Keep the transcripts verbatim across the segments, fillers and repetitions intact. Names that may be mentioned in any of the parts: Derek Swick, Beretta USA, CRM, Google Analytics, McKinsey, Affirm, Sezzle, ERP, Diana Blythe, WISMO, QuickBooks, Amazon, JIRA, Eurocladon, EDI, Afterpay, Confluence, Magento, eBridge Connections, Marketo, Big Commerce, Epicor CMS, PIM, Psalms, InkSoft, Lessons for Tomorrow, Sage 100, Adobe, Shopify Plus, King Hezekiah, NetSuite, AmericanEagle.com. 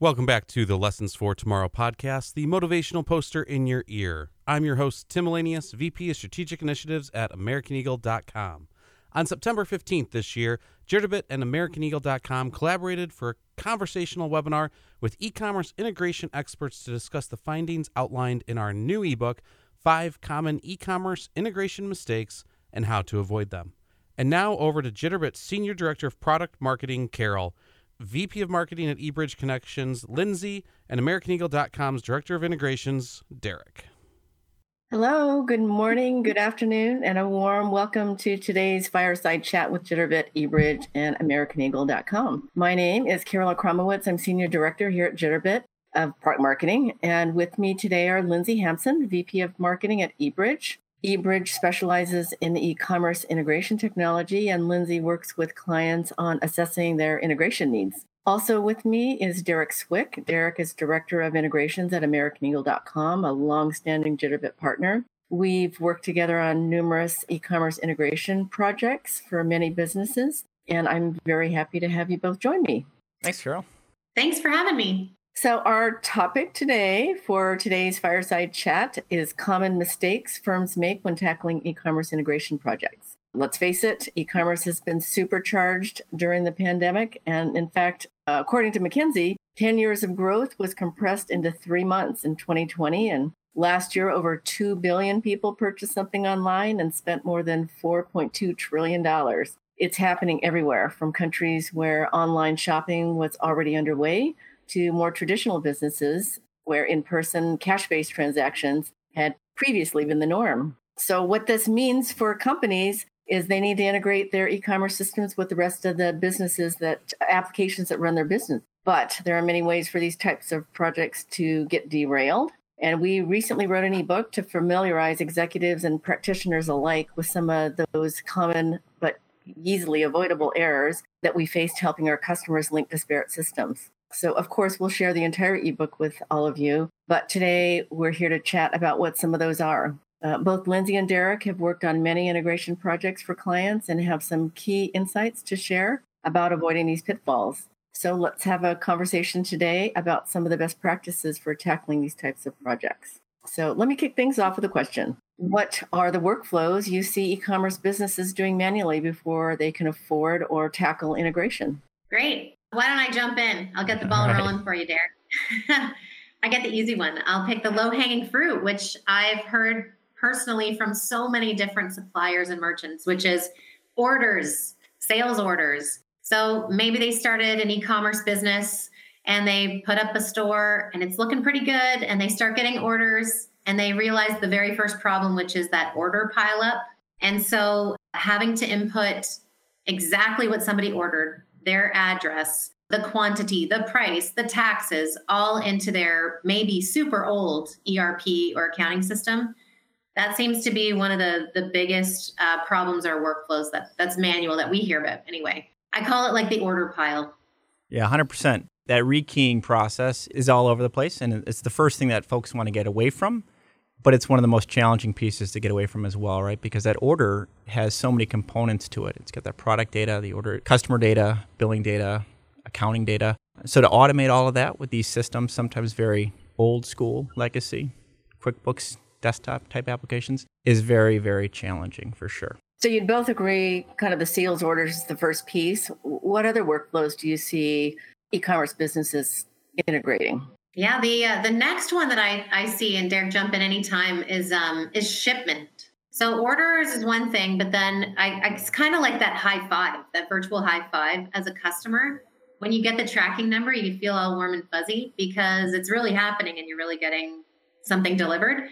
Welcome back to the Lessons for Tomorrow podcast, the motivational poster in your ear. I'm your host, Tim Elias, V P of Strategic Initiatives at American Eagle dot com. On September fifteenth this year, Jitterbit and American Eagle dot com collaborated for a conversational webinar with e-commerce integration experts to discuss the findings outlined in our new ebook, Five Common E-Commerce Integration Mistakes and How to Avoid Them. And now over to Jitterbit Senior Director of Product Marketing, Carol, V P of Marketing at eBridge Connections, Lindsay, and American Eagle dot com's Director of Integrations, Derek. Hello, good morning, good afternoon, and a warm welcome to today's Fireside Chat with Jitterbit, eBridge, and American Eagle dot com. My name is Carol Akramowitz. I'm Senior Director here at Jitterbit of Product Marketing, and with me today are Lindsay Hampson, V P of Marketing at eBridge. eBridge specializes in e-commerce integration technology, and Lindsay works with clients on assessing their integration needs. Also with me is Derek Swick. Derek is Director of Integrations at American Eagle dot com, a longstanding Jitterbit partner. We've worked together on numerous e-commerce integration projects for many businesses, and I'm very happy to have you both join me. Thanks, Carol. Thanks for having me. So our topic today for today's Fireside Chat is common mistakes firms make when tackling e-commerce integration projects. Let's face it, e-commerce has been supercharged during the pandemic. And in fact, uh, according to McKinsey, ten years of growth was compressed into three months in twenty twenty. And last year, over two billion people purchased something online and spent more than four point two trillion dollars. It's happening everywhere, from countries where online shopping was already underway to more traditional businesses where in-person cash-based transactions had previously been the norm. So what this means for companies is they need to integrate their e-commerce systems with the rest of the businesses that applications that run their business. But there are many ways for these types of projects to get derailed. And we recently wrote an ebook to familiarize executives and practitioners alike with some of those common but easily avoidable errors that we faced helping our customers link disparate systems. So, of course, we'll share the entire ebook with all of you. But today, we're here to chat about what some of those are. Uh, both Lindsay and Derek have worked on many integration projects for clients and have some key insights to share about avoiding these pitfalls. So let's have a conversation today about some of the best practices for tackling these types of projects. So let me kick things off with a question. What are the workflows you see e-commerce businesses doing manually before they can afford or tackle integration? Great. Why don't I jump in? I'll get the ball right. rolling for you, Derek. I get the easy one. I'll pick the low-hanging fruit, which I've heard personally from so many different suppliers and merchants, which is orders, sales orders. So maybe they started an e-commerce business and they put up a store and it's looking pretty good and they start getting orders and they realize the very first problem, which is that order pileup. And so having to input exactly what somebody ordered, their address, the quantity, the price, the taxes, all into their maybe super old E R P or accounting system. That seems to be one of the, the biggest uh, problems or workflows that, that's manual that we hear about anyway. I call it like the order pile. Yeah, one hundred percent. That rekeying process is all over the place, and it's the first thing that folks want to get away from, but it's one of the most challenging pieces to get away from as well, right? Because that order has so many components to it. It's got that product data, the order, customer data, billing data, accounting data. So to automate all of that with these systems, sometimes very old school legacy, QuickBooks desktop type applications, is very, very challenging for sure. So you'd both agree kind of the sales orders is the first piece. What other workflows do you see e-commerce businesses integrating? Yeah, the uh, the next one that I, I see, and Derek, jump in anytime, is um is shipment. So orders is one thing, but then I, I it's kind of like that high five, that virtual high five as a customer. When you get the tracking number, you feel all warm and fuzzy because it's really happening and you're really getting something delivered.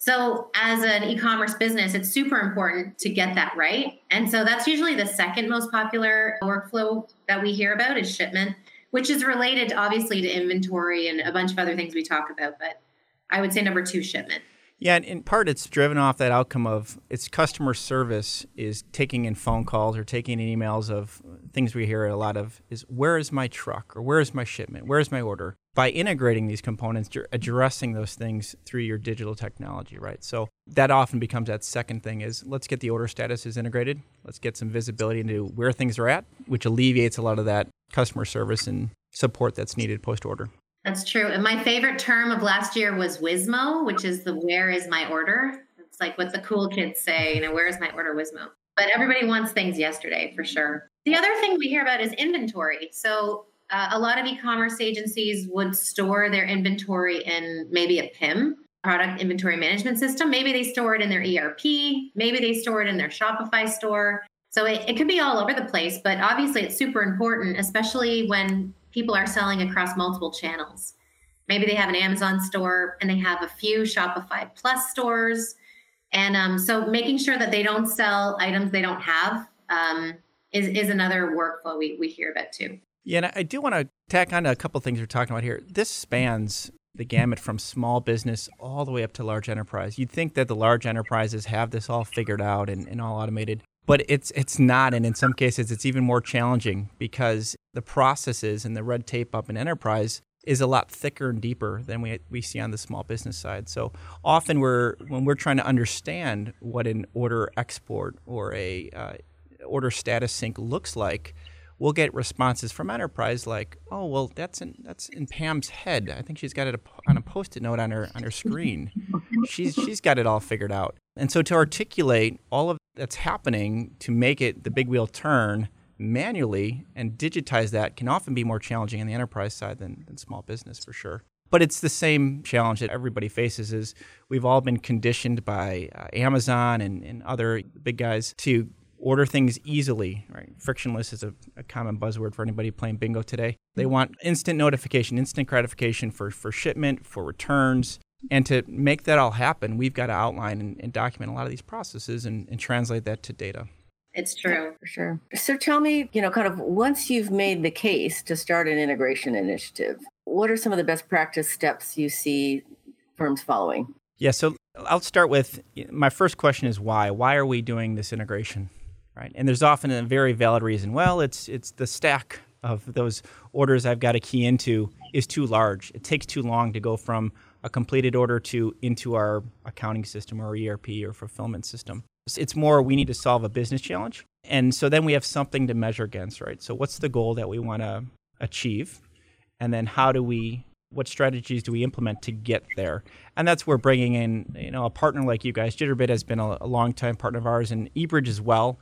So as an e-commerce business, it's super important to get that right. And so that's usually the second most popular workflow that we hear about is shipment, which is related, obviously, to inventory and a bunch of other things we talk about. But I would say number two, shipment. Yeah, and in part, it's driven off that outcome of its customer service is taking in phone calls or taking in emails of things we hear a lot of is, where is my truck? Or where is my shipment? Where is my order? By integrating these components, you're addressing those things through your digital technology, right? So that often becomes that second thing is, let's get the order statuses integrated. Let's get some visibility into where things are at, which alleviates a lot of that customer service and support that's needed post-order. That's true. And my favorite term of last year was WISMO, which is the where is my order? It's like what the cool kids say, you know, where is my order WISMO? But everybody wants things yesterday for sure. The other thing we hear about is inventory. So uh, a lot of e-commerce agencies would store their inventory in maybe a P I M, product inventory management system. Maybe they store it in their E R P. Maybe they store it in their Shopify store. So it, it could be all over the place, but obviously it's super important, especially when people are selling across multiple channels. Maybe they have an Amazon store and they have a few Shopify Plus stores. And um, so making sure that they don't sell items they don't have um, is, is another workflow we, we hear about too. Yeah, and I do want to tack on to a couple of things we're talking about here. This spans the gamut from small business all the way up to large enterprise. You'd think that the large enterprises have this all figured out and, and all automated, but it's it's not. And in some cases, it's even more challenging because the processes and the red tape up in enterprise is a lot thicker and deeper than we we see on the small business side. So often we're when we're trying to understand what an order export or a uh, order status sync looks like, we'll get responses from enterprise like, "Oh, well, that's in that's in Pam's head. I think she's got it on a post-it note on her on her screen. She's she's got it all figured out." And so to articulate all of that's happening to make it the big wheel turn manually and digitize that can often be more challenging on the enterprise side than, than small business for sure. But it's the same challenge that everybody faces is we've all been conditioned by uh, Amazon and, and other big guys to order things easily, right? Frictionless is a, a common buzzword for anybody playing bingo today. They want instant notification, instant gratification for, for shipment, for returns. And to make that all happen, we've got to outline and, and document a lot of these processes and, and translate that to data. It's true. For sure. So tell me, you know, kind of once you've made the case to start an integration initiative, what are some of the best practice steps you see firms following? Yeah, so I'll start with my first question is why? Why are we doing this integration, right? And there's often a very valid reason. Well, it's it's the stack of those orders I've got to key into is too large. It takes too long to go from a completed order to into our accounting system or E R P or fulfillment system. It's more we need to solve a business challenge. And so then we have something to measure against, right? So what's the goal that we want to achieve? And then how do we, what strategies do we implement to get there? And that's where bringing in, you know, a partner like you guys. Jitterbit has been a, a long-time partner of ours and eBridge as well,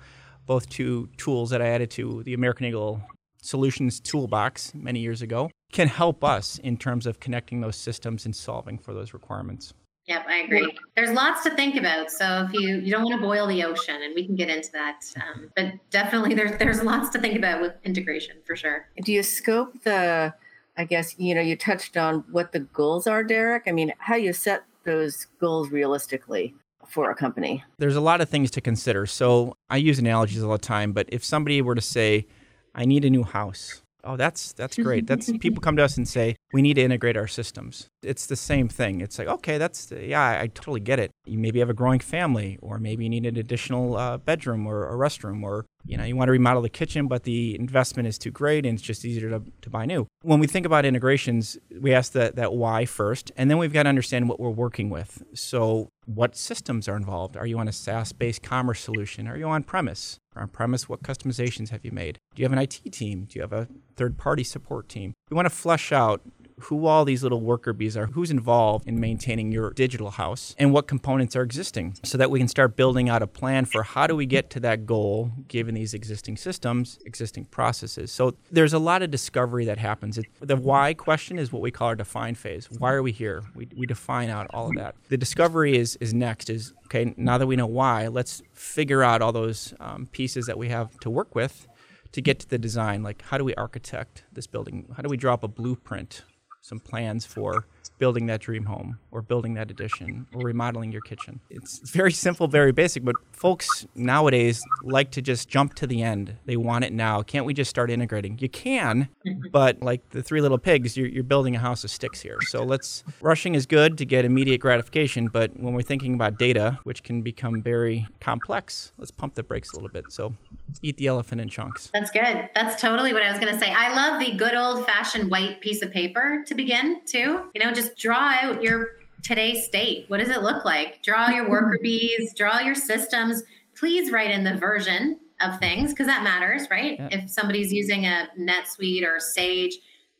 both two tools that I added to the American Eagle Solutions Toolbox many years ago, can help us in terms of connecting those systems and solving for those requirements. Yep, I agree. There's lots to think about. So if you, you don't want to boil the ocean, and we can get into that, um, but definitely there's there's lots to think about with integration for sure. Do you scope the, I guess, you know, you touched on what the goals are, Derek. I mean, how you set those goals realistically for a company? There's a lot of things to consider. So I use analogies all the time, but if somebody were to say, I need a new house. Oh, that's that's great. That's people come to us and say, we need to integrate our systems. It's the same thing. It's like, okay, that's, yeah, I, I totally get it. You maybe have a growing family, or maybe you need an additional uh, bedroom or a restroom, or you know, you want to remodel the kitchen, but the investment is too great and it's just easier to, to buy new. When we think about integrations, we ask that, that why first, and then we've got to understand what we're working with. So what systems are involved? Are you on a SaaS-based commerce solution? Are you on-premise? On-premise, what customizations have you made? Do you have an I T team? Do you have a third-party support team? We want to flesh out who all these little worker bees are, who's involved in maintaining your digital house, and what components are existing so that we can start building out a plan for how do we get to that goal given these existing systems, existing processes. So there's a lot of discovery that happens. It, the why question is what we call our define phase. Why are we here? We, we define out all of that. The discovery is is next is, okay, now that we know why, let's figure out all those um, pieces that we have to work with to get to the design. Like, how do we architect this building? How do we draw up a blueprint? Some plans for building that dream home or building that addition or remodeling your kitchen. It's very simple, very basic, but folks nowadays like to just jump to the end. They want it now. Can't we just start integrating? You can, but like the three little pigs, you're, you're building a house of sticks here. So let's, rushing is good to get immediate gratification, but when we're thinking about data, which can become very complex, let's pump the brakes a little bit. So eat the elephant in chunks. That's good. That's totally what I was going to say. I love the good old fashioned white piece of paper to begin too. You know, just draw out your today's state. What does it look like? Draw your worker bees, draw your systems. Please write in the version of things because that matters, right? Yeah. If somebody's using a NetSuite or Sage,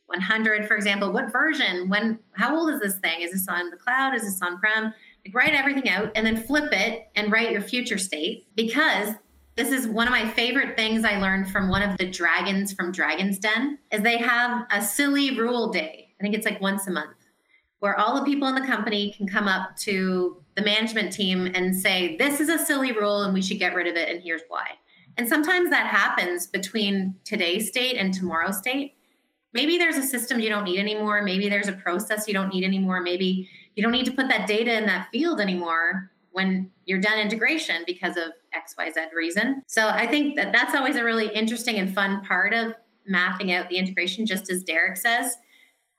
one hundred, for example, what version, when, how old is this thing? Is this on the cloud? Is this on-prem? Like, write everything out and then flip it and write your future state, because this is one of my favorite things I learned from one of the dragons from Dragon's Den is they have a silly rule day. I think it's like once a month where all the people in the company can come up to the management team and say, this is a silly rule and we should get rid of it and here's why. And sometimes that happens between today's state and tomorrow's state. Maybe there's a system you don't need anymore. Maybe there's a process you don't need anymore. Maybe you don't need to put that data in that field anymore when you're done integration because of X, Y, Z reason. So I think that that's always a really interesting and fun part of mapping out the integration, just as Derek says,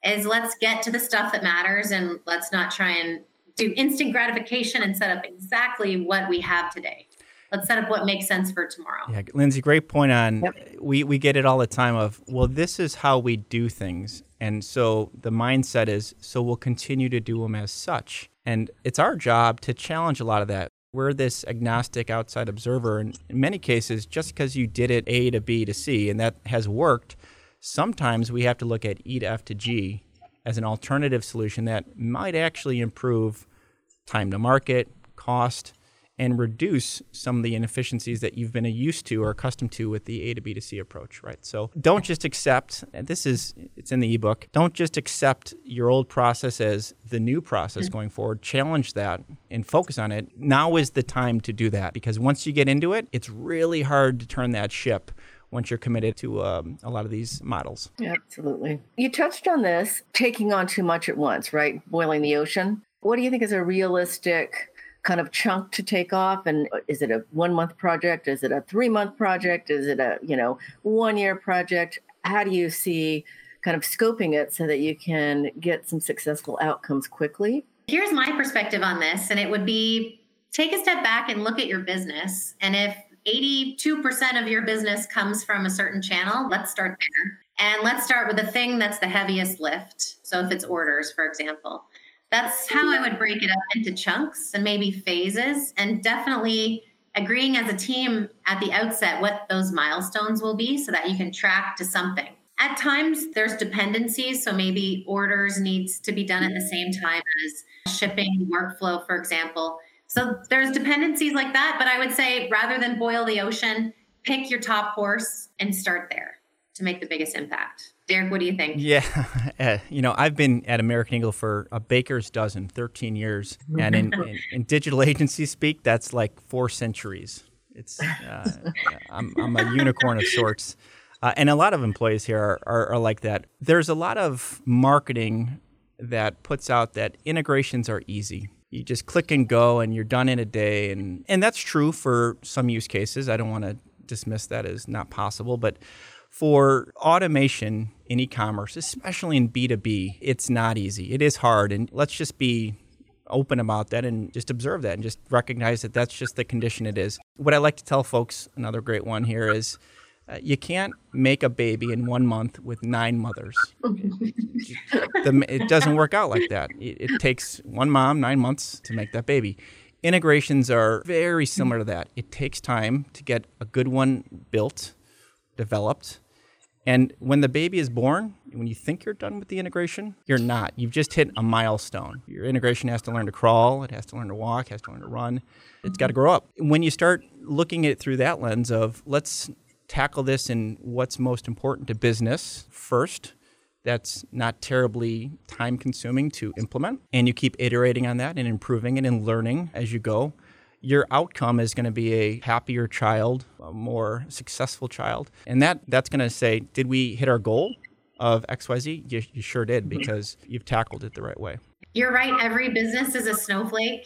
is let's get to the stuff that matters and let's not try and do instant gratification and set up exactly what we have today. Let's set up what makes sense for tomorrow. Yeah, Lindsay, great point on, yep. we, we get it all the time of, well, this is how we do things. And so the mindset is, so we'll continue to do them as such. And it's our job to challenge a lot of that. We're this agnostic outside observer. And in many cases, just because you did it A to B to C, and that has worked, sometimes we have to look at E to F to G as an alternative solution that might actually improve time to market, cost, and reduce some of the inefficiencies that you've been used to or accustomed to with the A to B to C approach, right? So don't just accept, and this is, it's in the ebook, don't just accept your old process as the new process mm-hmm. going forward. Challenge that and focus on it. Now is the time to do that, because once you get into it, it's really hard to turn that ship once you're committed to um, a lot of these models. Yeah, absolutely. You touched on this, taking on too much at once, right? Boiling the ocean. What do you think is a realistic kind of chunk to take off? And is it a one month project? Is it a three month project? Is it a, you know, one year project? How do you see kind of scoping it so that you can get some successful outcomes quickly? Here's my perspective on this. And it would be, take a step back and look at your business. And if eighty-two percent of your business comes from a certain channel, let's start there. And let's start with the thing that's the heaviest lift. So if it's orders, for example, that's how I would break it up into chunks and maybe phases, and definitely agreeing as a team at the outset what those milestones will be so that you can track to something. At times, there's dependencies, so maybe orders needs to be done at the same time as shipping workflow, for example. So there's dependencies like that, but I would say rather than boil the ocean, pick your top horse and start there to make the biggest impact. Derek, what do you think? Yeah. Uh, you know, I've been at American Eagle for a baker's dozen, thirteen years. And in, in, in digital agency speak, that's like four centuries. It's uh, I'm, I'm a unicorn of sorts. Uh, and a lot of employees here are, are, are like that. There's a lot of marketing that puts out that integrations are easy. You just click and go and you're done in a day. And, and that's true for some use cases. I don't want to dismiss that as not possible, but for automation in e-commerce, especially in B two B, it's not easy. It is hard. And let's just be open about that and just observe that and just recognize that that's just the condition it is. What I like to tell folks, another great one here, is uh, you can't make a baby in one month with nine mothers. the, it doesn't work out like that. It, it takes one mom nine months to make that baby. Integrations are very similar to that. It takes time to get a good one built, developed. And when the baby is born, when you think you're done with the integration, you're not. You've just hit a milestone. Your integration has to learn to crawl. It has to learn to walk. It has to learn to run. It's got to grow up. When you start looking at it through that lens of, let's tackle this in what's most important to business first, that's not terribly time-consuming to implement, and you keep iterating on that and improving it and learning as you go, your outcome is going to be a happier child, a more successful child. And that that's going to say, did we hit our goal of X Y Z? You, you sure did, because you've tackled it the right way. You're right. Every business is a snowflake.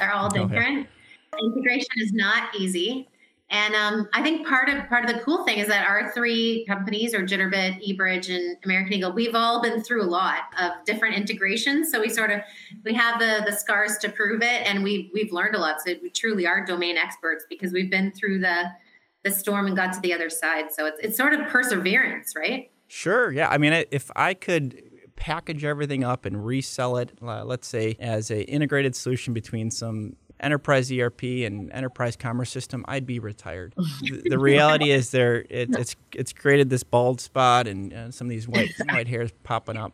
They're all different. Okay. Integration is not easy. And um, I think part of part of the cool thing is that our three companies, or Jitterbit, eBridge, and American Eagle, we've all been through a lot of different integrations. So we sort of, we have the the scars to prove it, and we, we've learned a lot. So we truly are domain experts because we've been through the the storm and got to the other side. So it's it's sort of perseverance, right? Sure, yeah. I mean, if I could package everything up and resell it, uh, let's say, as an integrated solution between some enterprise E R P and enterprise commerce system, I'd be retired. The, the reality is there it, it's it's created this bald spot and uh, some of these white white hairs popping up.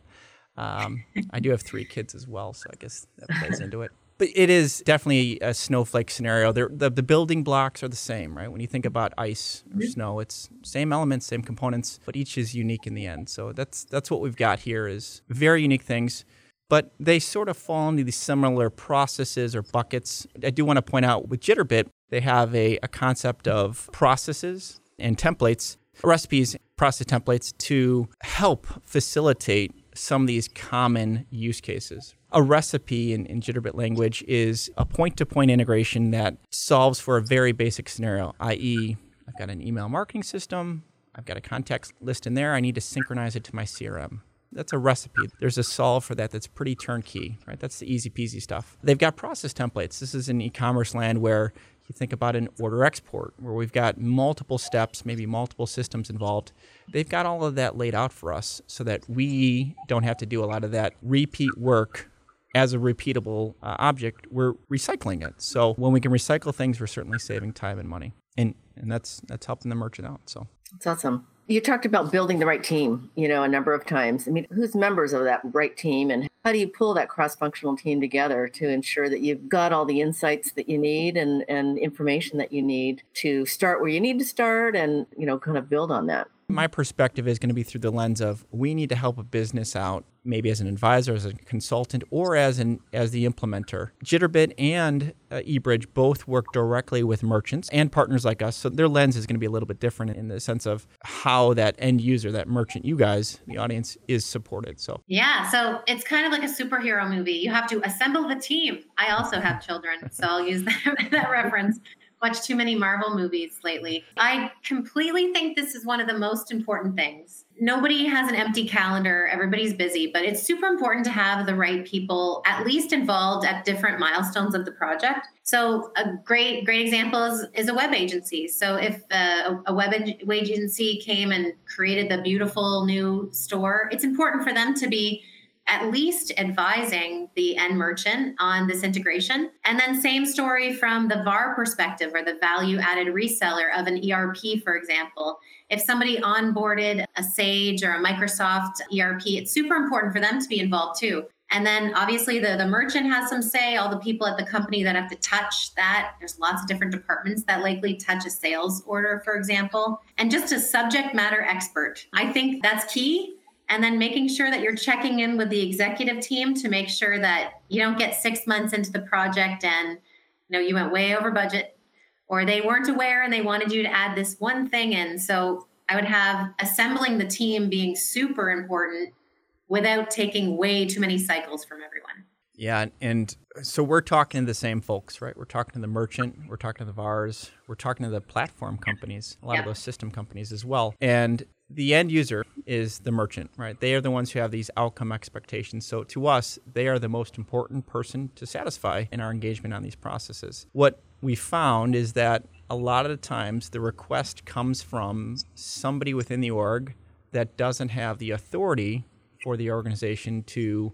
Um, I do have three kids as well, so I guess that plays into it. But it is definitely a snowflake scenario. They're, the the building blocks are the same, right? When you think about ice or snow, it's same elements, same components, but each is unique in the end. So that's that's what we've got here is very unique things, but they sort of fall into these similar processes or buckets. I do want to point out with Jitterbit, they have a, a concept of processes and templates, recipes, process templates to help facilitate some of these common use cases. A recipe in, in Jitterbit language is a point-to-point integration that solves for a very basic scenario, that is, I've got an email marketing system, I've got a contact list in there, I need to synchronize it to my C R M. That's a recipe. There's a solve for that that's pretty turnkey, right? That's the easy-peasy stuff. They've got process templates. This is in e-commerce land where you think about an order export, where we've got multiple steps, maybe multiple systems involved. They've got all of that laid out for us so that we don't have to do a lot of that repeat work as a repeatable uh, object. We're recycling it. So when we can recycle things, we're certainly saving time and money. And and that's that's helping the merchant out. So that's awesome. You talked about building the right team, you know, a number of times. I mean, who's members of that right team, and how do you pull that cross-functional team together to ensure that you've got all the insights that you need and, and information that you need to start where you need to start and, you know, kind of build on that? My perspective is going to be through the lens of we need to help a business out, maybe as an advisor, as a consultant, or as an as the implementer. Jitterbit and uh, eBridge both work directly with merchants and partners like us, so their lens is going to be a little bit different in the sense of how that end user, that merchant, you guys, the audience, is supported. So yeah, so it's kind of like a superhero movie. You have to assemble the team. I also have children, so I'll use that, that reference. Watch too many Marvel movies lately. I completely think this is one of the most important things. Nobody has an empty calendar. Everybody's busy, but it's super important to have the right people at least involved at different milestones of the project. So a great, great example is, is a web agency. So if uh, a web agency came and created the beautiful new store, it's important for them to be at least advising the end merchant on this integration. And then same story from the V A R perspective, or the value-added reseller of an E R P, for example. If somebody onboarded a Sage or a Microsoft E R P, it's super important for them to be involved too. And then obviously the, the merchant has some say, all the people at the company that have to touch that. There's lots of different departments that likely touch a sales order, for example. And just a subject matter expert. I think that's key. And then making sure that you're checking in with the executive team to make sure that you don't get six months into the project and you know you went way over budget, or they weren't aware and they wanted you to add this one thing in. So I would have assembling the team being super important without taking way too many cycles from everyone. Yeah, and so we're talking to the same folks, right? We're talking to the merchant, we're talking to the V A Rs, we're talking to the platform companies, a lot yeah. of those system companies as well. And the end user is the merchant, right? They are the ones who have these outcome expectations. So to us, they are the most important person to satisfy in our engagement on these processes. What we found is that a lot of the times the request comes from somebody within the org that doesn't have the authority for the organization to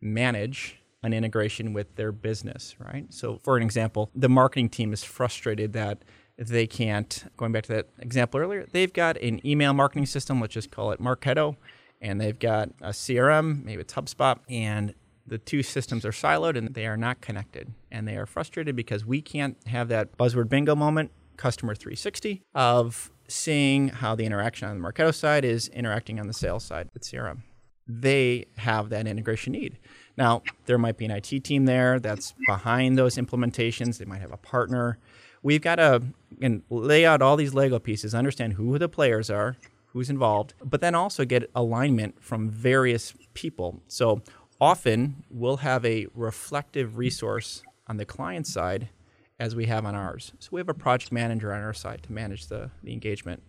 manage an integration with their business, right? So for an example, the marketing team is frustrated that they can't, going back to that example earlier, they've got an email marketing system, let's just call it Marketo, and they've got a C R M, maybe it's HubSpot, and the two systems are siloed and they are not connected. And they are frustrated because we can't have that buzzword bingo moment, customer three sixty, of seeing how the interaction on the Marketo side is interacting on the sales side with C R M. They have that integration need. Now, there might be an I T team there that's behind those implementations. They might have a partner. We've got to and lay out all these Lego pieces, understand who the players are, who's involved, but then also get alignment from various people. So often we'll have a reflective resource on the client side as we have on ours. So we have a project manager on our side to manage the, the engagement.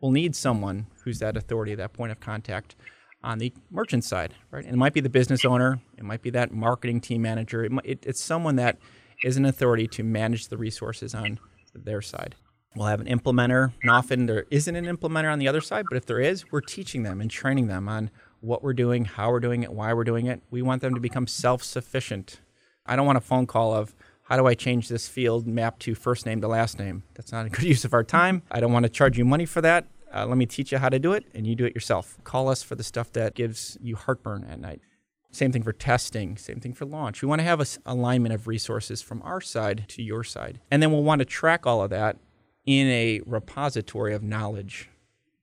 We'll need someone who's that authority, that point of contact on the merchant side, right? And it might be the business owner. It might be that marketing team manager. It, it, it's someone that is an authority to manage the resources on their side. We'll have an implementer, and often there isn't an implementer on the other side, but if there is, we're teaching them and training them on what we're doing, how we're doing it, why we're doing it. We want them to become self-sufficient. I don't want a phone call of, how do I change this field map to first name to last name? That's not a good use of our time. I don't want to charge you money for that. Uh, let me teach you how to do it, and you do it yourself. Call us for the stuff that gives you heartburn at night. Same thing for testing, same thing for launch. We want to have an alignment of resources from our side to your side. And then we'll want to track all of that in a repository of knowledge,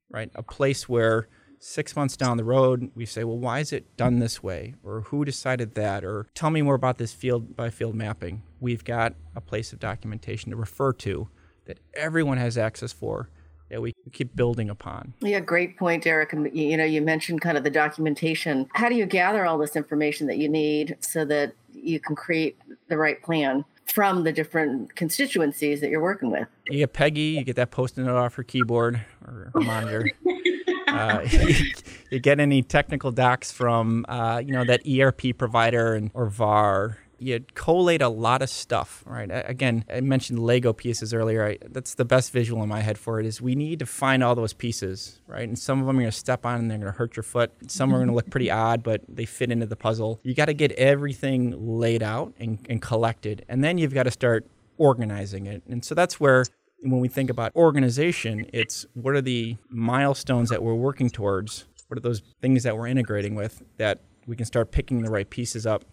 right? A place where six months down the road, we say, well, why is it done this way? Or who decided that? Or tell me more about this field by field mapping. We've got a place of documentation to refer to that everyone has access for, that we keep building upon. Yeah, great point, Derek. And you know, you mentioned kind of the documentation. How do you gather all this information that you need so that you can create the right plan from the different constituencies that you're working with? You get Peggy, you get that post-it note off her keyboard or her monitor. uh, you, you get any technical docs from, uh, you know, that E R P provider and or V A R. You collate a lot of stuff, right? Again, I mentioned Lego pieces earlier. I, that's the best visual in my head for it is we need to find all those pieces, right? And some of them are going to step on and they're going to hurt your foot. Some are going to look pretty odd, but they fit into the puzzle. You got to get everything laid out and, and collected. And then you've got to start organizing it. And so that's where when we think about organization, it's what are the milestones that we're working towards? What are those things that we're integrating with that we can start picking the right pieces up,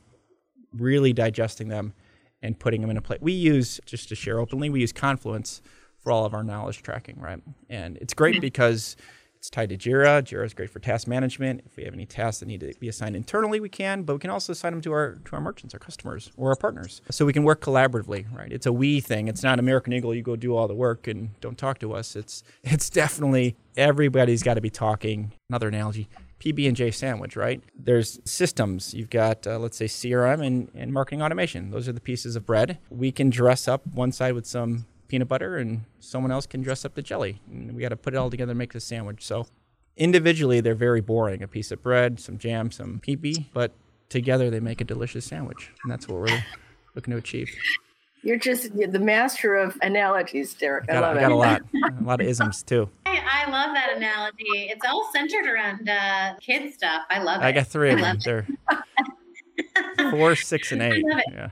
really digesting them and putting them in a place. We use, just to share openly, we use Confluence for all of our knowledge tracking, right? And it's great because it's tied to JIRA. JIRA is great for task management. If we have any tasks that need to be assigned internally, we can, but we can also assign them to our to our merchants, our customers, or our partners. So we can work collaboratively, right? It's a we thing. It's not American Eagle, you go do all the work and don't talk to us. It's it's definitely everybody's got to be talking. Another analogy, P B and J sandwich, right? There's systems. You've got, uh, let's say, C R M and, and marketing automation. Those are the pieces of bread. We can dress up one side with some peanut butter and someone else can dress up the jelly. And we got to put it all together and make the sandwich. So individually, they're very boring. A piece of bread, some jam, some P B, but together they make a delicious sandwich. And that's what we're looking to achieve. You're just you're the master of analogies, Derek. I, got, I love I got it. a lot. A lot of isms, too. Hey, I love that analogy. It's all centered around uh, kid stuff. I love I it. I got three of them. They're four, six, and eight. I love it. Yeah.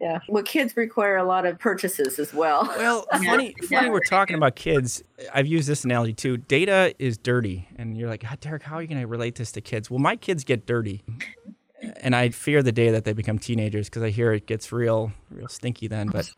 Yeah. Well, kids require a lot of purchases as well. Well, funny, funny we're talking about kids. I've used this analogy, too. Data is dirty. And you're like, God, Derek, how are you going to relate this to kids? Well, my kids get dirty. And I fear the day that they become teenagers because I hear it gets real, real stinky then. But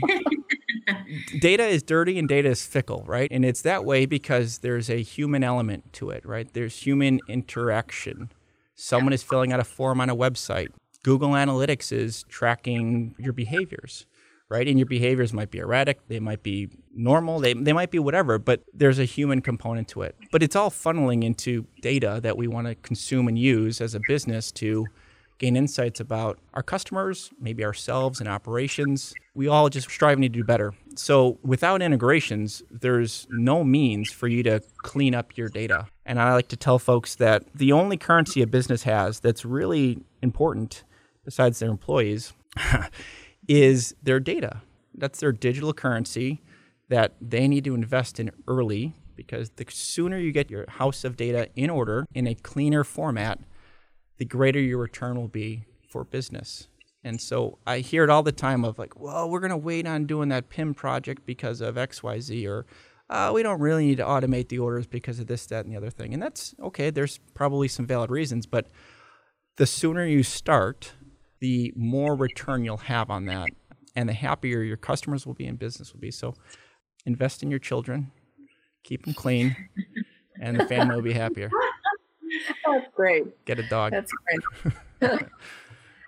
data is dirty and data is fickle, right? And it's that way because there's a human element to it, right? There's human interaction. Someone is filling out a form on a website. Google Analytics is tracking your behaviors, right? And your behaviors might be erratic. They might be normal. They, they might be whatever, but there's a human component to it. But it's all funneling into data that we want to consume and use as a business to gain insights about our customers, maybe ourselves and operations. We all just striving to do better. So without integrations, there's no means for you to clean up your data. And I like to tell folks that the only currency a business has that's really important, besides their employees, is their data. That's their digital currency that they need to invest in early, because the sooner you get your house of data in order in a cleaner format, the greater your return will be for business. And so I hear it all the time of like, well, we're going to wait on doing that P I M project because of X Y Z, or uh, we don't really need to automate the orders because of this, that, and the other thing. And that's okay. There's probably some valid reasons, but the sooner you start, the more return you'll have on that, and the happier your customers will be and business will be. So invest in your children, keep them clean, and the family will be happier. That's great. Get a dog. That's great.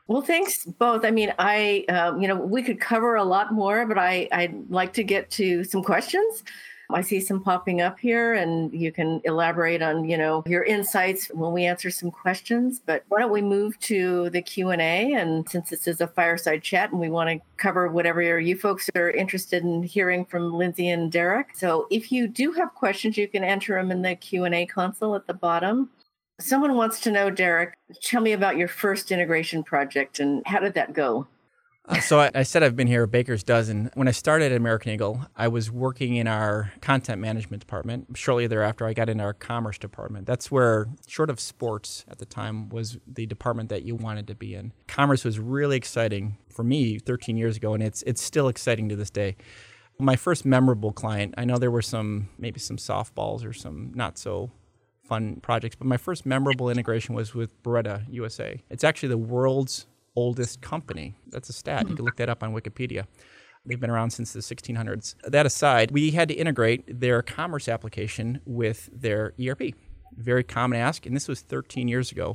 Well, thanks both. I mean, I, um, you know, we could cover a lot more, but I, I'd like to get to some questions. I see some popping up here, and you can elaborate on, you know, your insights when we answer some questions. But why don't we move to the Q and A? And since this is a fireside chat and we want to cover whatever you folks are interested in hearing from Lindsay and Derek. So if you do have questions, you can enter them in the Q and A console at the bottom. Someone wants to know, Derek, tell me about your first integration project and how did that go? Uh, so I, I said I've been here a baker's dozen. When I started at American Eagle, I was working in our content management department. Shortly thereafter, I got into our commerce department. That's where, short of sports at the time, was the department that you wanted to be in. Commerce was really exciting for me thirteen years ago, and it's it's still exciting to this day. My first memorable client, I know there were some, maybe some softballs or some not so fun projects, but my first memorable integration was with Beretta U S A. It's actually the world's oldest company. That's a stat. You can look that up on Wikipedia. They've been around since the sixteen hundreds. That aside, we had to integrate their commerce application with their E R P. Very common ask, and this was thirteen years ago.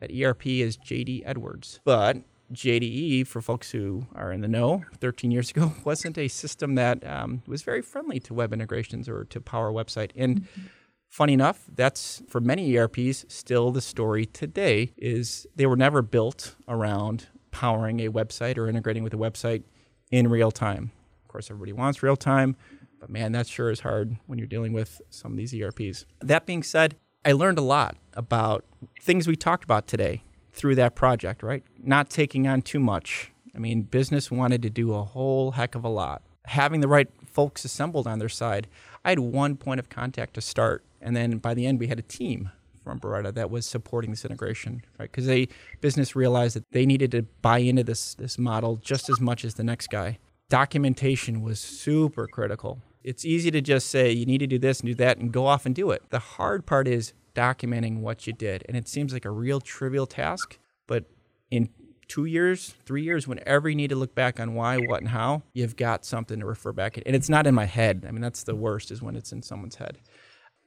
That E R P is J D Edwards. But J D E, for folks who are in the know, thirteen years ago, wasn't a system that um, was very friendly to web integrations or to Power Website. And mm-hmm. funny enough, that's for many E R Ps still the story today, is they were never built around powering a website or integrating with a website in real time. Of course, everybody wants real time, but man, that sure is hard when you're dealing with some of these E R Ps. That being said, I learned a lot about things we talked about today through that project, right? Not taking on too much. I mean, business wanted to do a whole heck of a lot. Having the right folks assembled on their side, I had one point of contact to start. And then by the end, we had a team from Beretta that was supporting this integration, right? Because they business realized that they needed to buy into this this model just as much as the next guy. Documentation was super critical. It's easy to just say, you need to do this and do that and go off and do it. The hard part is documenting what you did. And it seems like a real trivial task, but in two years, three years, whenever you need to look back on why, what, and how, you've got something to refer back. And it's not in my head. I mean, that's the worst, is when it's in someone's head.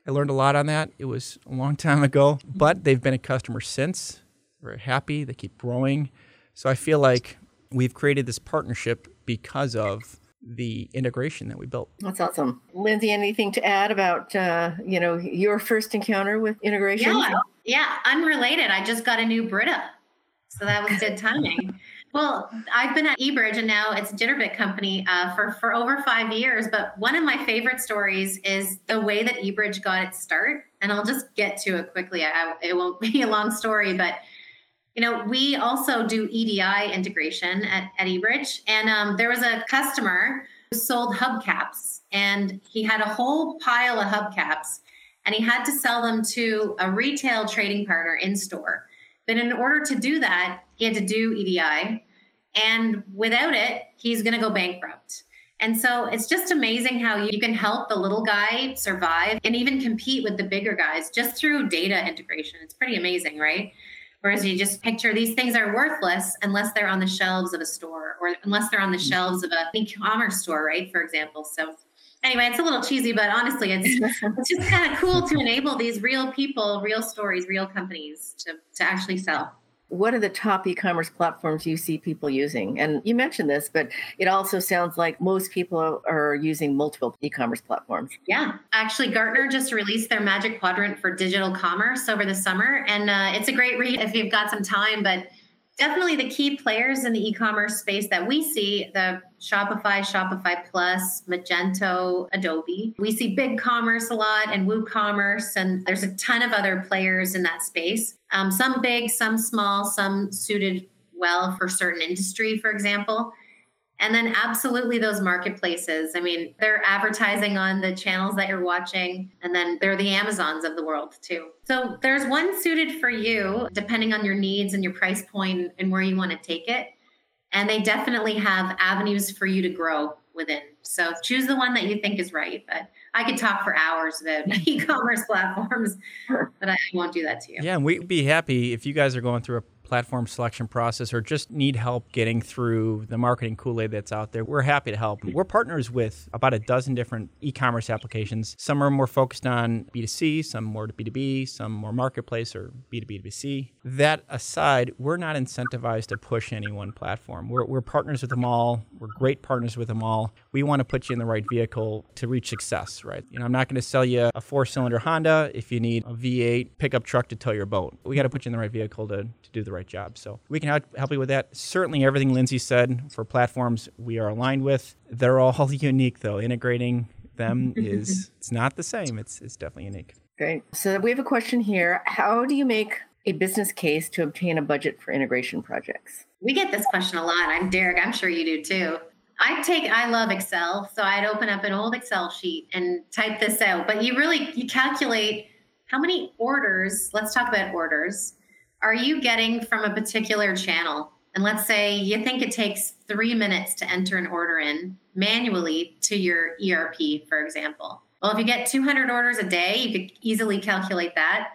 I learned a lot on that. It was a long time ago, but they've been a customer since. We're happy. They keep growing. So I feel like we've created this partnership because of the integration that we built. That's awesome. Lindsay, anything to add about, uh, you know, your first encounter with integration? Yeah, yeah, unrelated. I just got a new Brita. So that was good timing. Well, I've been at eBridge, and now it's a Jitterbit company uh, for, for over five years. But one of my favorite stories is the way that eBridge got its start. And I'll just get to it quickly. I, it won't be a long story. But, you know, we also do E D I integration at, at eBridge. And um, there was a customer who sold hubcaps. And he had a whole pile of hubcaps. And he had to sell them to a retail trading partner in store. But in order to do that, he had to do E D I. And without it, he's going to go bankrupt. And so it's just amazing how you can help the little guy survive and even compete with the bigger guys just through data integration. It's pretty amazing, right? Whereas you just picture these things are worthless unless they're on the shelves of a store or unless they're on the shelves of an e-commerce store, right? For example. So anyway, it's a little cheesy, but honestly, it's, it's just kind of cool to enable these real people, real stories, real companies to, to actually sell. What are the top e-commerce platforms you see people using? And you mentioned this, but it also sounds like most people are using multiple e-commerce platforms. Yeah. Actually, Gartner just released their Magic Quadrant for digital commerce over the summer. And uh, it's a great read if you've got some time. But definitely the key players in the e-commerce space that we see, the Shopify, Shopify Plus, Magento, Adobe. We see Big Commerce a lot and WooCommerce, and there's a ton of other players in that space. Um, some big, some small, some suited well for certain industry, for example. And then absolutely those marketplaces. I mean, they're advertising on the channels that you're watching. And then they're the Amazons of the world too. So there's one suited for you, depending on your needs and your price point and where you want to take it. And they definitely have avenues for you to grow within. So choose the one that you think is right. But I could talk for hours about e-commerce platforms, but I won't do that to you. Yeah, and we'd be happy if you guys are going through a platform selection process or just need help getting through the marketing Kool-Aid that's out there. We're happy to help. We're partners with about a dozen different e-commerce applications. Some are more focused on B two C, some more to B two B, some more marketplace or B two B to B C. That aside, we're not incentivized to push any one platform. We're, we're partners with them all. We're great partners with them all. We want to put you in the right vehicle to reach success, right? You know, I'm not going to sell you a four-cylinder Honda if you need a V eight pickup truck to tow your boat. We got to put you in the right vehicle to, to do the right job. So we can help you with that. Certainly everything Lindsay said for platforms we are aligned with. They're all unique though. Integrating them is, it's not the same. It's it's definitely unique. Great. So we have a question here. How do you make a business case to obtain a budget for integration projects? We get this question a lot. I'm Derek. I'm sure you do too. I take, I love Excel. So I'd open up an old Excel sheet and type this out, but you really, you calculate how many orders, let's talk about orders, are you getting from a particular channel? And let's say you think it takes three minutes to enter an order in manually to your E R P, for example. Well, if you get two hundred orders a day, you could easily calculate that.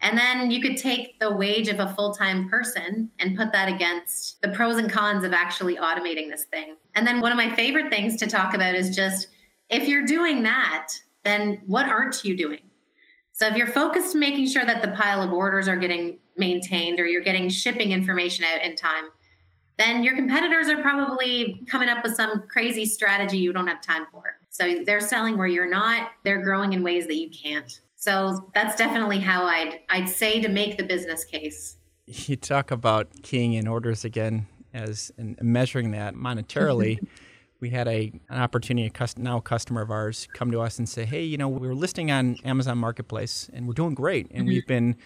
And then you could take the wage of a full-time person and put that against the pros and cons of actually automating this thing. And then one of my favorite things to talk about is just, if you're doing that, then what aren't you doing? So if you're focused on making sure that the pile of orders are getting maintained or you're getting shipping information out in time, then your competitors are probably coming up with some crazy strategy you don't have time for. So they're selling where you're not, they're growing in ways that you can't. So that's definitely how I'd I'd say to make the business case. You talk about keying in orders again as and measuring that monetarily. We had a an opportunity, a cust- now customer of ours, come to us and say, hey, you know, we were listing on Amazon Marketplace and we're doing great. And we've been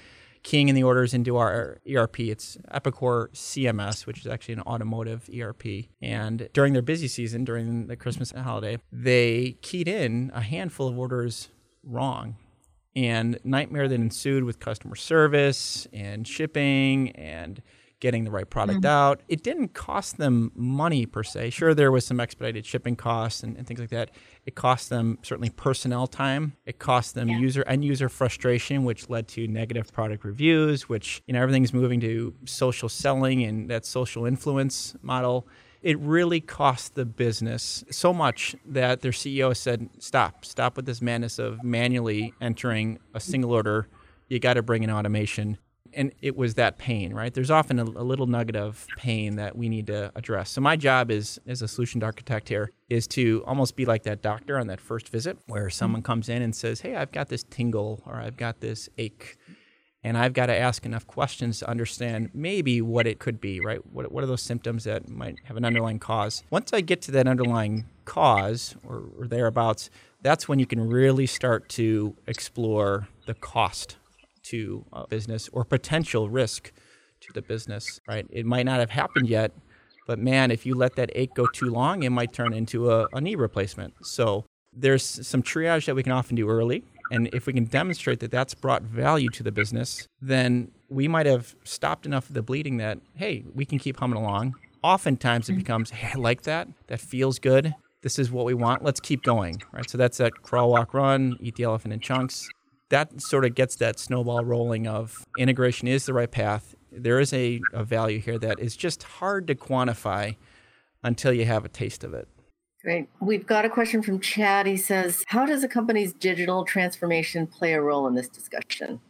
keying in the orders into our E R P. It's Epicor C M S, which is actually an automotive E R P. And during their busy season, during the Christmas holiday, they keyed in a handful of orders wrong. And nightmare that ensued with customer service and shipping and getting the right product mm-hmm. out. It didn't cost them money per se. Sure, there was some expedited shipping costs and, and things like that. It cost them certainly personnel time. It cost them yeah. user end user frustration, which led to negative product reviews, which, you know, everything's moving to social selling and that social influence model. It really cost the business so much that their C E O said, stop, stop with this madness of manually entering a single order. You got to bring in automation. And it was that pain, right? There's often a, a little nugget of pain that we need to address. So my job is, as a solution architect here, is to almost be like that doctor on that first visit where someone comes in and says, hey, I've got this tingle or I've got this ache. And I've got to ask enough questions to understand maybe what it could be, right? What what are those symptoms that might have an underlying cause? Once I get to that underlying cause or, or thereabouts, that's when you can really start to explore the cost to a business or potential risk to the business, right? It might not have happened yet, but man, if you let that ache go too long, it might turn into a, a knee replacement. So there's some triage that we can often do early. And if we can demonstrate that that's brought value to the business, then we might have stopped enough of the bleeding that, hey, we can keep humming along. Oftentimes it becomes, hey, I like that. That feels good. This is what we want. Let's keep going, right? So that's that crawl, walk, run, eat the elephant in chunks. That sort of gets that snowball rolling of integration is the right path. There is a, a value here that is just hard to quantify until you have a taste of it. Great. We've got a question from Chad. He says, how does a company's digital transformation play a role in this discussion?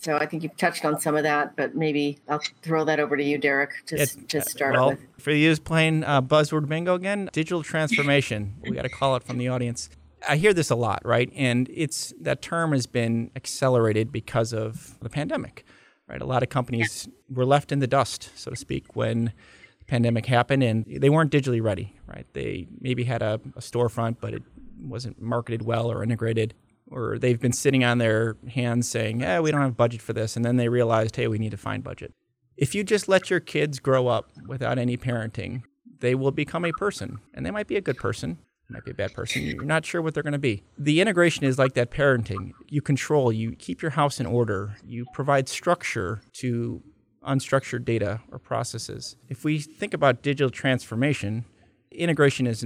So I think you've touched on some of that, but maybe I'll throw that over to you, Derek, to, it, to start well, with. For you is playing uh, buzzword bingo again, digital transformation. We got to call it from the audience. I hear this a lot, right? And it's that term has been accelerated because of the pandemic, right? A lot of companies yeah. were left in the dust, so to speak, when pandemic happened and they weren't digitally ready, right? They maybe had a, a storefront, but it wasn't marketed well or integrated, or they've been sitting on their hands saying, eh, we don't have budget for this. And then they realized, hey, we need to find budget. If you just let your kids grow up without any parenting, they will become a person, and they might be a good person, might be a bad person. You're not sure what they're going to be. The integration is like that parenting. You control, you keep your house in order, you provide structure to unstructured data or processes. If we think about digital transformation, integration is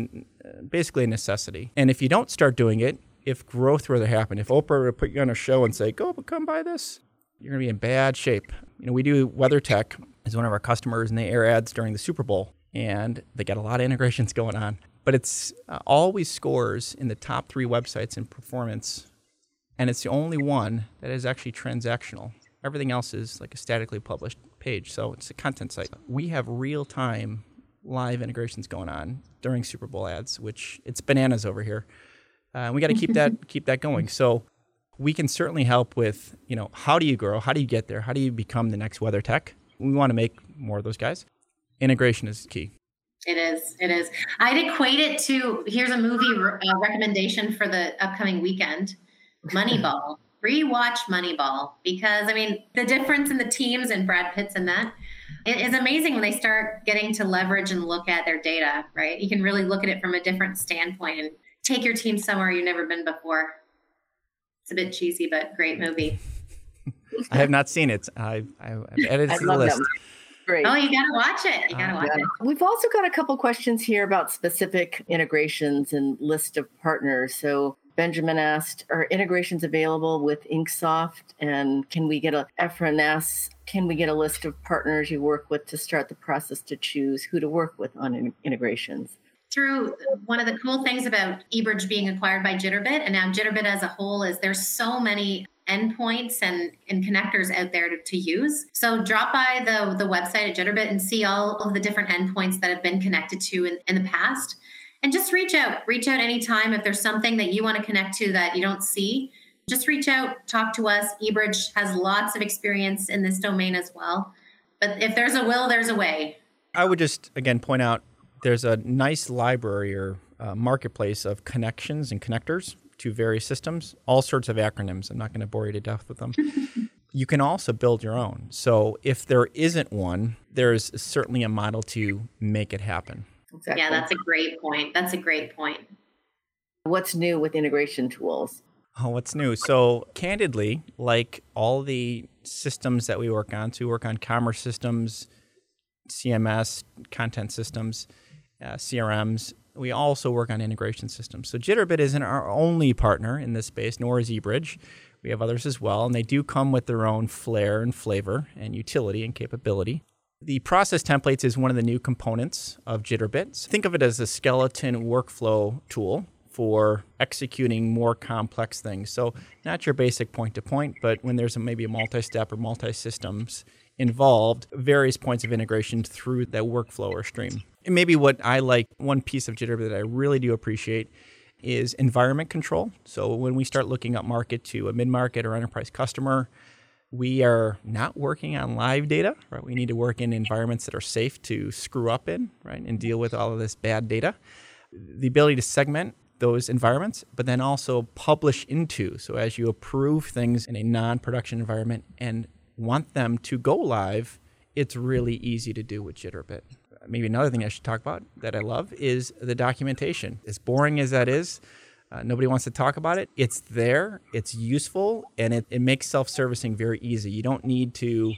basically a necessity. And if you don't start doing it, if growth were to happen, if Oprah were to put you on a show and say, go come buy this, you're going to be in bad shape. You know, we do WeatherTech as one of our customers, and they air ads during the Super Bowl, and they got a lot of integrations going on. But it's uh, always scores in the top three websites in performance, and it's the only one that is actually transactional. Everything else is like a statically published page, so it's a content site. We have real-time live integrations going on during Super Bowl ads, which it's bananas over here. Uh, we got to keep that keep that going. So we can certainly help with, you know, how do you grow? How do you get there? How do you become the next WeatherTech? We want to make more of those guys. Integration is key. It is. It is. I'd equate it to, here's a movie re- uh, recommendation for the upcoming weekend, Moneyball. rewatch Moneyball, because I mean, the difference in the teams and Brad Pitt's in that, it is amazing when they start getting to leverage and look at their data, right? You can really look at it from a different standpoint and take your team somewhere you've never been before. It's a bit cheesy, but great movie. I have not seen it. I, I, I've added it to the list. Great. Oh, you got to watch it. You got to watch uh, yeah. it. We've also got a couple questions here about specific integrations and list of partners. So Benjamin asked, are integrations available with InkSoft? And can we get a, Efren asks, can we get a list of partners you work with to start the process to choose who to work with on in- integrations? Through one of the cool things about eBridge being acquired by Jitterbit, and now Jitterbit as a whole, is there's so many endpoints and, and connectors out there to, to use. So drop by the, the website at Jitterbit and see all of the different endpoints that have been connected to in, in the past. And just reach out. Reach out anytime if there's something that you want to connect to that you don't see. Just reach out, talk to us. eBridge has lots of experience in this domain as well. But if there's a will, there's a way. I would just, again, point out there's a nice library or uh, marketplace of connections and connectors to various systems, all sorts of acronyms. I'm not going to bore you to death with them. You can also build your own. So if there isn't one, there's certainly a model to make it happen. Exactly. Yeah, that's a great point. That's a great point. What's new with integration tools? Oh, what's new? So candidly, like all the systems that we work on, so we work on commerce systems, C M S, content systems, uh, C R Ms. We also work on integration systems. So Jitterbit isn't our only partner in this space, nor is eBridge. We have others as well, and they do come with their own flair and flavor and utility and capability. The process templates is one of the new components of Jitterbit. So think of it as a skeleton workflow tool for executing more complex things. So not your basic point-to-point, but when there's a, maybe a multi-step or multi-systems involved, various points of integration through that workflow or stream. And maybe what I like, one piece of Jitterbit that I really do appreciate is environment control. So when we start looking up market to a mid-market or enterprise customer, we are not working on live data, right? We need to work in environments that are safe to screw up in, right? And deal with all of this bad data. The ability to segment those environments, but then also publish into. So as you approve things in a non-production environment and want them to go live, it's really easy to do with Jitterbit. Maybe another thing I should talk about that I love is the documentation. As boring as that is, Uh, nobody wants to talk about it. It's there, it's useful, and it, it makes self-servicing very easy. You don't need to,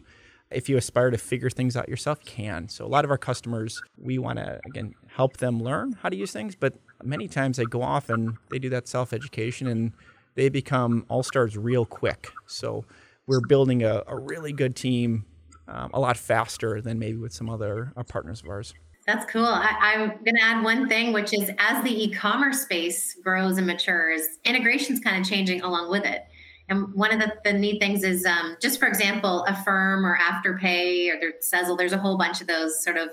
if you aspire to figure things out yourself, you can. So a lot of our customers, we want to, again, help them learn how to use things, but many times they go off and they do that self-education and they become all-stars real quick. So we're building a, a really good team um, a lot faster than maybe with some other uh, partners of ours. That's cool. I, I'm going to add one thing, which is as the e-commerce space grows and matures, integration's kind of changing along with it. And one of the, the neat things is um, just, for example, Affirm or Afterpay or their Sezzle, there's a whole bunch of those sort of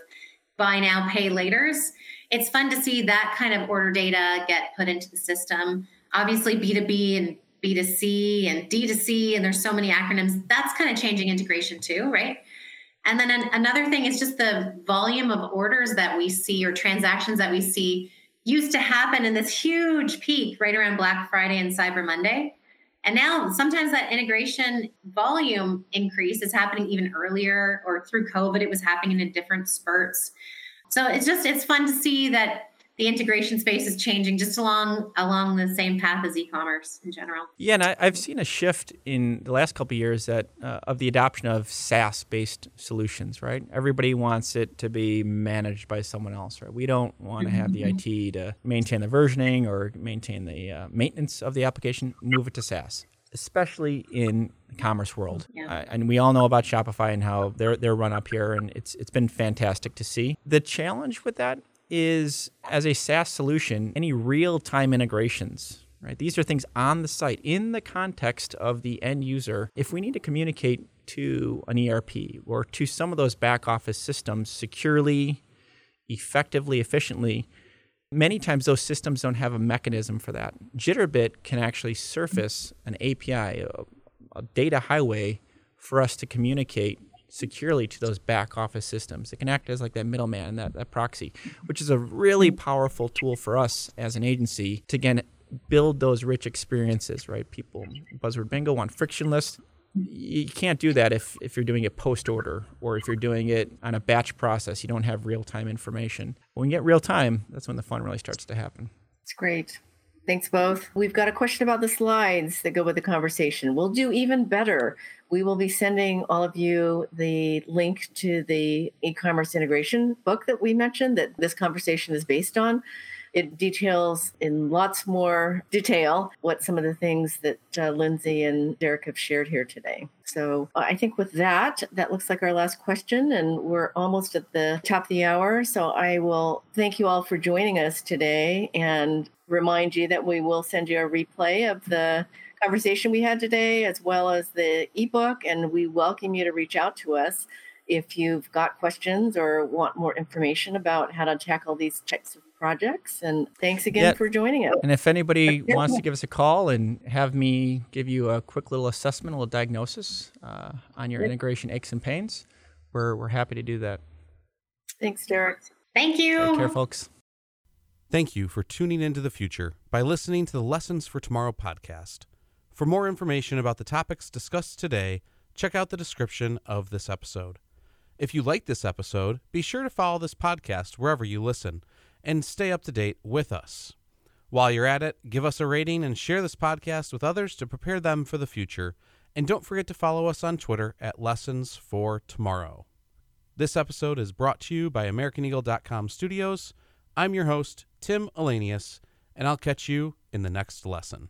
buy now, pay laters. It's fun to see that kind of order data get put into the system. Obviously, B to B and B to C and D to C, and there's so many acronyms. That's kind of changing integration too, right? And then an, another thing is just the volume of orders that we see or transactions that we see used to happen in this huge peak right around Black Friday and Cyber Monday. And now sometimes that integration volume increase is happening even earlier, or through COVID, it was happening in different spurts. So it's just, it's fun to see that the integration space is changing just along along the same path as e-commerce in general. Yeah, and I, I've seen a shift in the last couple of years that uh, of the adoption of SaaS-based solutions, right? Everybody wants it to be managed by someone else, right? We don't want to have the I T to maintain the versioning or maintain the uh, maintenance of the application. Move it to SaaS, especially in the commerce world. Yeah. Uh, and we all know about Shopify and how they're they're run up here, and it's it's been fantastic to see. The challenge with that is, as a SaaS solution, any real-time integrations, right? These are things on the site in the context of the end user. If we need to communicate to an E R P or to some of those back office systems securely, effectively, efficiently, many times those systems don't have a mechanism for that. Jitterbit can actually surface an A P I, a, a data highway for us to communicate securely to those back office systems. It can act as like that middleman, that, that proxy, which is a really powerful tool for us as an agency to, again, build those rich experiences, right? People, buzzword bingo, want frictionless. You can't do that if, if you're doing it post-order or if you're doing it on a batch process. You don't have real-time information. When you get real-time, that's when the fun really starts to happen. That's great. Thanks both. We've got a question about the slides that go with the conversation. We'll do even better. We will be sending all of you the link to the e-commerce integration book that we mentioned that this conversation is based on. It details in lots more detail what some of the things that uh, Lindsay and Derek have shared here today. So uh, I think with that, that looks like our last question, and we're almost at the top of the hour. So I will thank you all for joining us today and remind you that we will send you a replay of the conversation we had today, as well as the ebook, and we welcome you to reach out to us if you've got questions or want more information about how to tackle these types of projects. And thanks again yeah. for joining us. And if anybody yeah. wants to give us a call and have me give you a quick little assessment, a little diagnosis uh, on your yeah. integration aches and pains, we're we're happy to do that. Thanks, Derek. Thank you. Take care, folks. Thank you for tuning into the future by listening to the Lessons for Tomorrow podcast. For more information about the topics discussed today, check out the description of this episode. If you like this episode, be sure to follow this podcast wherever you listen and stay up to date with us. While you're at it, give us a rating and share this podcast with others to prepare them for the future. And don't forget to follow us on Twitter at Lessons for Tomorrow. This episode is brought to you by American Eagle dot com Studios. I'm your host, Tim Elias, and I'll catch you in the next lesson.